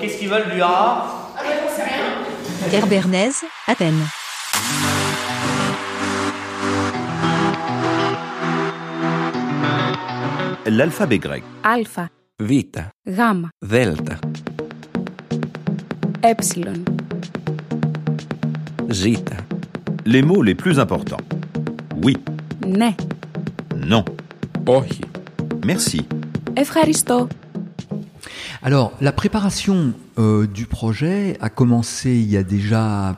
Qu'est-ce qu'ils veulent du A? Ah ben, on sait rien. Pierre Bernays, Athènes. L'alphabet grec. Alpha. Vita. Gamma. Delta. Epsilon. Zeta. Les mots les plus importants. Oui. Ναι. Non. Όχι. Merci. Ευχαριστώ. Alors, la préparation du projet a commencé il y a déjà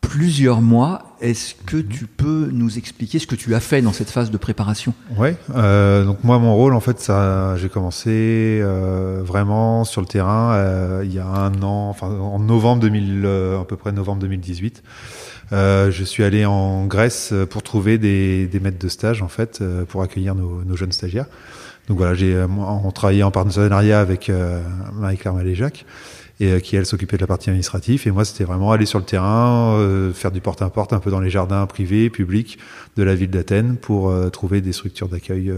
plusieurs mois. Est-ce que tu peux nous expliquer ce que tu as fait dans cette phase de préparation ? Oui, donc moi, mon rôle, en fait, ça, j'ai commencé vraiment sur le terrain il y a un an, enfin en novembre 2018. Je suis allé en Grèce pour trouver des maîtres de stage, en fait, pour accueillir nos jeunes stagiaires. Donc voilà, on travaillait en partenariat avec Marie-Claire Maléjac, et qui elle s'occupait de la partie administrative, et moi c'était vraiment aller sur le terrain, faire du porte-à-porte un peu dans les jardins privés, publics de la ville d'Athènes pour trouver des structures d'accueil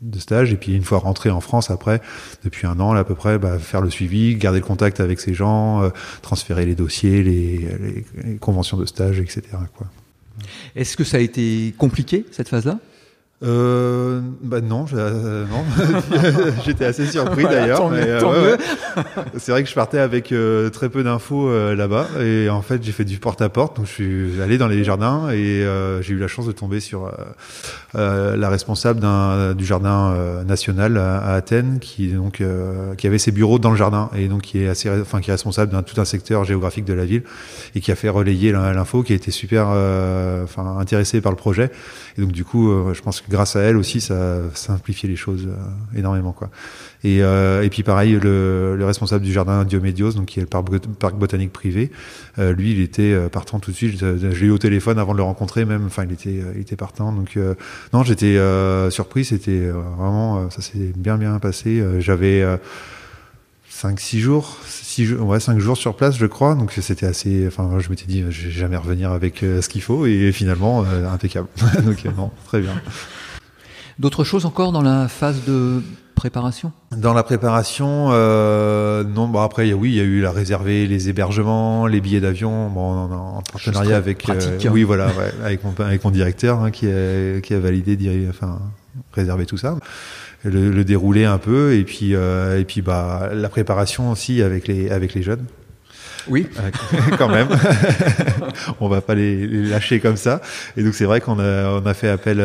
de stage, et puis une fois rentré en France après, depuis un an là à peu près, faire le suivi, garder le contact avec ces gens, transférer les dossiers, les conventions de stage, etc. quoi. Est-ce que ça a été compliqué cette phase-là ? Non, non. J'étais assez surpris d'ailleurs. C'est vrai que je partais avec très peu d'infos là-bas, et en fait j'ai fait du porte-à-porte. Donc je suis allé dans les jardins et j'ai eu la chance de tomber sur la responsable du jardin national à Athènes, qui avait ses bureaux dans le jardin, et donc qui est responsable d'un tout un secteur géographique de la ville, et qui a fait relayer l'info, qui a été super intéressée par le projet, et donc du coup je pense que grâce à elle aussi, ça simplifiait les choses énormément, quoi. Et puis pareil, le responsable du jardin Diomedios, donc qui est le parc botanique privé, lui, il était partant tout de suite. Je l'ai eu au téléphone avant de le rencontrer, même. Enfin, il était partant. Donc non, j'étais surpris. C'était vraiment, ça s'est bien passé. J'avais 5 jours sur place, je crois. Donc c'était assez. Enfin, je m'étais dit, je vais jamais revenir avec ce qu'il faut, et finalement impeccable. Donc non, très bien. D'autres choses encore dans la phase de préparation ? Dans la préparation, non. Bon après, oui, il y a eu la réservée, les hébergements, les billets d'avion. Bon, en partenariat avec, pratique, hein. Oui, voilà, ouais, avec mon directeur qui a validé, réservé tout ça. Le dérouler un peu, et puis la préparation aussi avec les jeunes. Oui, quand même. On va pas les lâcher comme ça. Et donc c'est vrai qu'on a fait appel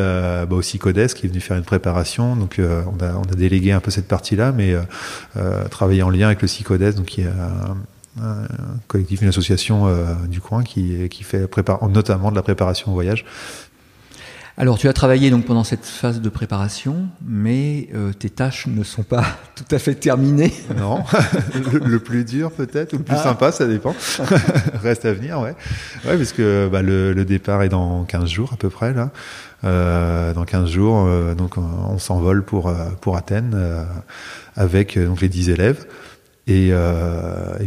au CICODES qui est venu faire une préparation. Donc on a délégué un peu cette partie-là, mais travailler en lien avec le CICODES, donc qui est un collectif, une association du coin qui fait notamment de la préparation au voyage. Alors, tu as travaillé donc pendant cette phase de préparation, mais tes tâches ne sont pas tout à fait terminées. Non, le plus dur peut-être, ou le plus sympa, ça dépend. Reste à venir, ouais. Ouais, parce que le départ est dans 15 jours à peu près là. Dans 15 jours, donc on s'envole pour Athènes avec donc les 10 élèves. Et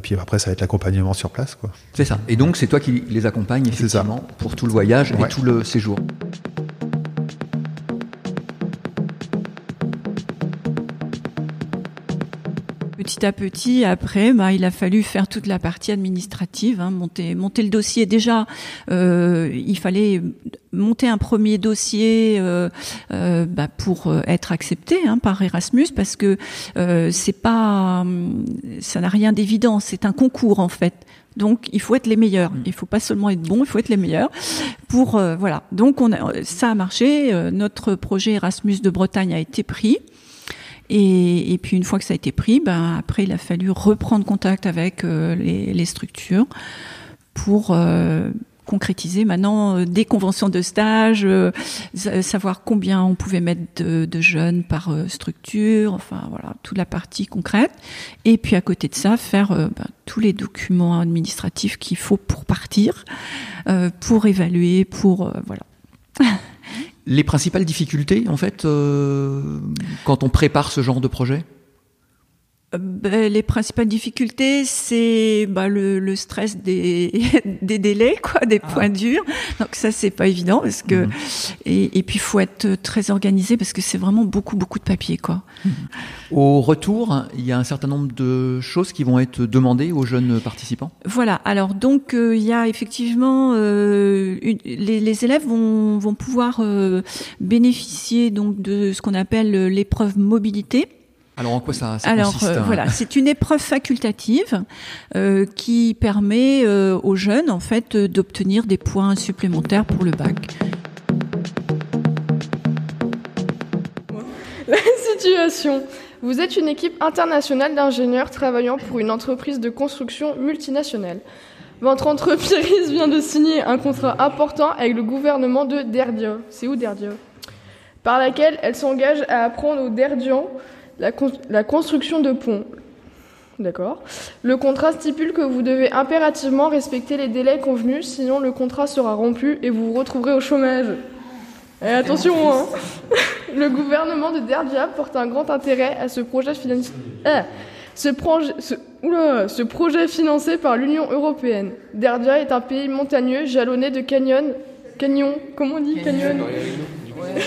puis après ça va être l'accompagnement sur place, quoi. C'est ça. Et donc c'est toi qui les accompagne effectivement pour tout le voyage, ouais, et tout le séjour. Petit à petit, après, il a fallu faire toute la partie administrative, hein, monter le dossier. Déjà, il fallait monter un premier dossier pour être accepté par Erasmus, parce que ça n'a rien d'évident, c'est un concours en fait. Donc il faut être les meilleurs, il faut pas seulement être bon, il faut être les meilleurs. Pour voilà. Donc ça a marché. Notre projet Erasmus de Bretagne a été pris. Et puis une fois que ça a été pris, après il a fallu reprendre contact avec les structures pour concrétiser maintenant des conventions de stage, savoir combien on pouvait mettre de jeunes par structure, enfin voilà, toute la partie concrète. Et puis à côté de ça, faire tous les documents administratifs qu'il faut pour partir, pour évaluer, pour voilà. Les principales difficultés, en fait, quand on prépare ce genre de projet ? Les principales difficultés, c'est le stress des délais, des points durs. Donc ça, c'est pas évident parce que et puis faut être très organisé parce que c'est vraiment beaucoup de papier, Au retour, il y a un certain nombre de choses qui vont être demandées aux jeunes participants. Voilà. Alors donc il y a effectivement les élèves vont pouvoir bénéficier donc de ce qu'on appelle l'épreuve mobilité. Alors, en quoi ça consiste? Alors, voilà, c'est une épreuve facultative qui permet aux jeunes, en fait, d'obtenir des points supplémentaires pour le bac. La situation. Vous êtes une équipe internationale d'ingénieurs travaillant pour une entreprise de construction multinationale. Votre entreprise vient de signer un contrat important avec le gouvernement de Derdia. C'est où Derdia? Par laquelle elle s'engage à apprendre aux Derdians la construction de ponts. D'accord. Le contrat stipule que vous devez impérativement respecter les délais convenus, sinon le contrat sera rompu et vous vous retrouverez au chômage. Et attention, Le gouvernement de Derdia porte un grand intérêt à ce projet financier. Ce projet financé par l'Union européenne. Derdia est un pays montagneux jalonné de canyons. Comment on dit canyon? Je connais.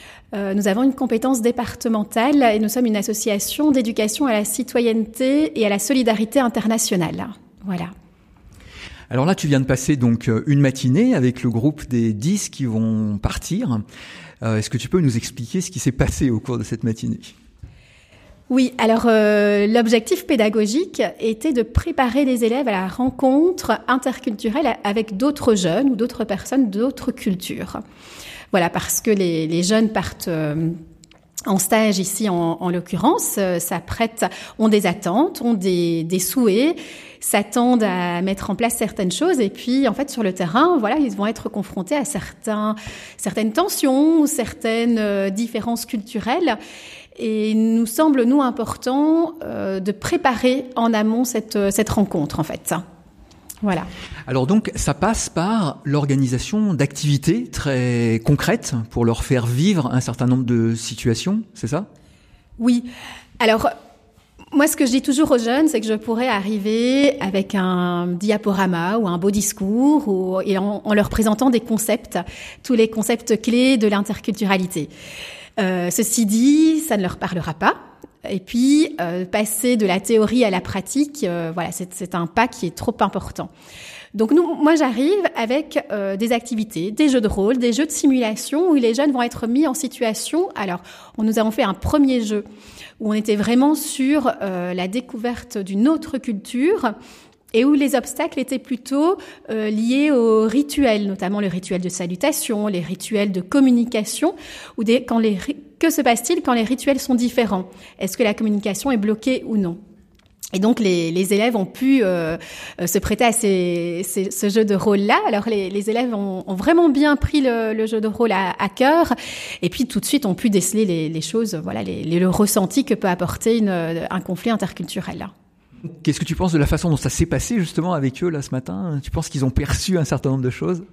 Nous avons une compétence départementale et nous sommes une association d'éducation à la citoyenneté et à la solidarité internationale. Voilà. Alors là, tu viens de passer donc une matinée avec le groupe des 10 qui vont partir. Est-ce que tu peux nous expliquer ce qui s'est passé au cours de cette matinée ? Oui, alors l'objectif pédagogique était de préparer les élèves à la rencontre interculturelle avec d'autres jeunes ou d'autres personnes d'autres cultures. Voilà, parce que les jeunes partent en stage ici, en l'occurrence, ont des attentes, ont des souhaits, s'attendent à mettre en place certaines choses. Et puis, en fait, sur le terrain, voilà, ils vont être confrontés à certaines tensions, certaines différences culturelles. Et il nous semble, nous, important de préparer en amont cette rencontre, en fait. Voilà. Alors donc, ça passe par l'organisation d'activités très concrètes pour leur faire vivre un certain nombre de situations, c'est ça ? Oui. Alors, moi, ce que je dis toujours aux jeunes, c'est que je pourrais arriver avec un diaporama ou un beau discours et en leur présentant des concepts, tous les concepts clés de l'interculturalité. Ceci dit, ça ne leur parlera pas. Et puis, passer de la théorie à la pratique, voilà, c'est un pas qui est trop important. Donc, moi, j'arrive avec des activités, des jeux de rôle, des jeux de simulation où les jeunes vont être mis en situation. Alors, nous avons fait un premier jeu où on était vraiment sur la découverte d'une autre culture et où les obstacles étaient plutôt liés aux rituels, notamment le rituel de salutation, les rituels de communication, ou que se passe-t-il quand les rituels sont différents ? Est-ce que la communication est bloquée ou non ? Et donc les élèves ont pu se prêter à ce jeu de rôle-là. Alors les élèves ont vraiment bien pris le jeu de rôle à cœur, et puis tout de suite ont pu déceler les choses, voilà, le ressenti que peut apporter un conflit interculturel. Qu'est-ce que tu penses de la façon dont ça s'est passé justement avec eux là ce matin ? Tu penses qu'ils ont perçu un certain nombre de choses ?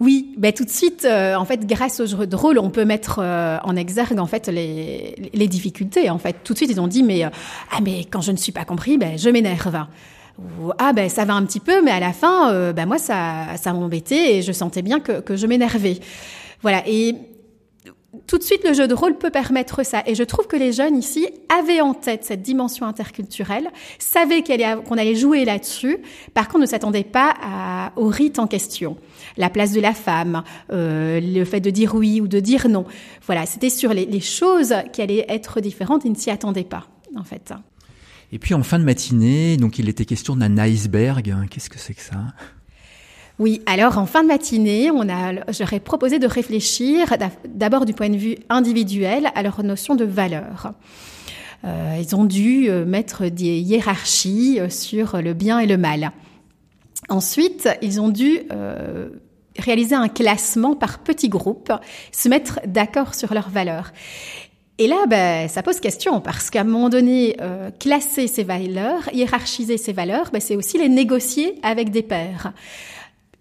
Oui, tout de suite, en fait, grâce au jeu de rôle, on peut mettre en exergue en fait les difficultés. En fait, tout de suite, ils ont dit mais quand je ne suis pas compris, je m'énerve. Ou, ça va un petit peu, mais à la fin, moi ça m'embêtait et je sentais bien que je m'énervais. Voilà. Et tout de suite, le jeu de rôle peut permettre ça. Et je trouve que les jeunes ici avaient en tête cette dimension interculturelle, savaient qu'on allait jouer là-dessus. Par contre, ne s'attendaient pas au rite en question. La place de la femme, le fait de dire oui ou de dire non. Voilà, c'était sur les choses qui allaient être différentes. Ils ne s'y attendaient pas, en fait. Et puis, en fin de matinée, donc, il était question d'un iceberg. Qu'est-ce que c'est que ça ? Oui, alors en fin de matinée, j'aurais proposé de réfléchir d'abord du point de vue individuel à leur notion de valeur. Ils ont dû mettre des hiérarchies sur le bien et le mal. Ensuite, ils ont dû réaliser un classement par petits groupes, se mettre d'accord sur leurs valeurs. Et là, ça pose question, parce qu'à un moment donné, classer ces valeurs, hiérarchiser ces valeurs, c'est aussi les négocier avec des pairs.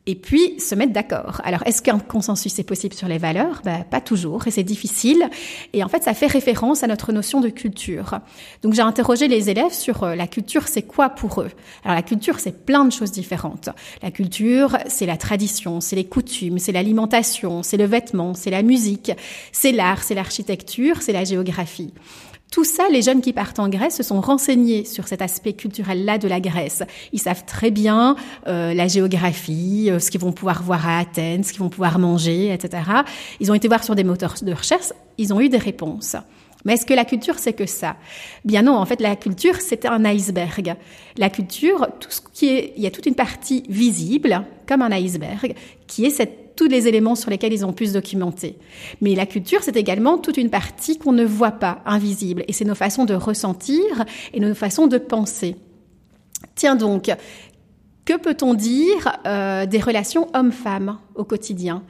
Et puis, se mettre d'accord. Alors, est-ce qu'un consensus est possible sur les valeurs ? Pas toujours, et c'est difficile. Et en fait, ça fait référence à notre notion de culture. Donc, j'ai interrogé les élèves sur la culture, c'est quoi pour eux ? Alors, la culture, c'est plein de choses différentes. La culture, c'est la tradition, c'est les coutumes, c'est l'alimentation, c'est le vêtement, c'est la musique, c'est l'art, c'est l'architecture, c'est la géographie. Tout ça, les jeunes qui partent en Grèce se sont renseignés sur cet aspect culturel-là de la Grèce. Ils savent très bien la géographie, ce qu'ils vont pouvoir voir à Athènes, ce qu'ils vont pouvoir manger, etc. Ils ont été voir sur des moteurs de recherche, ils ont eu des réponses. Mais est-ce que la culture, c'est que ça ? Bien non, en fait, la culture, c'est un iceberg. La culture, il y a toute une partie visible, comme un iceberg, qui est tous les éléments sur lesquels ils ont pu se documenter. Mais la culture, c'est également toute une partie qu'on ne voit pas, invisible. Et c'est nos façons de ressentir et nos façons de penser. Tiens donc, que peut-on dire des relations hommes-femmes au quotidien ?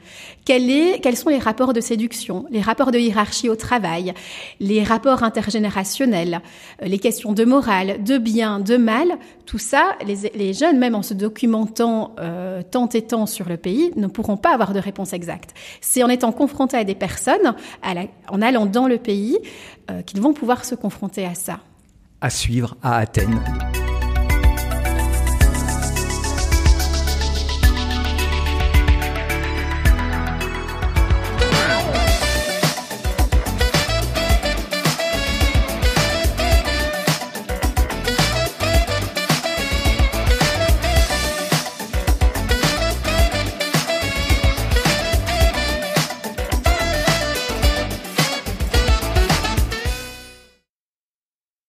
Quels sont les rapports de séduction, les rapports de hiérarchie au travail, les rapports intergénérationnels, les questions de morale, de bien, de mal ? Tout ça, les jeunes, même en se documentant tant et tant sur le pays, ne pourront pas avoir de réponse exacte. C'est en étant confrontés à des personnes, en allant dans le pays, qu'ils vont pouvoir se confronter à ça. À suivre à Athènes.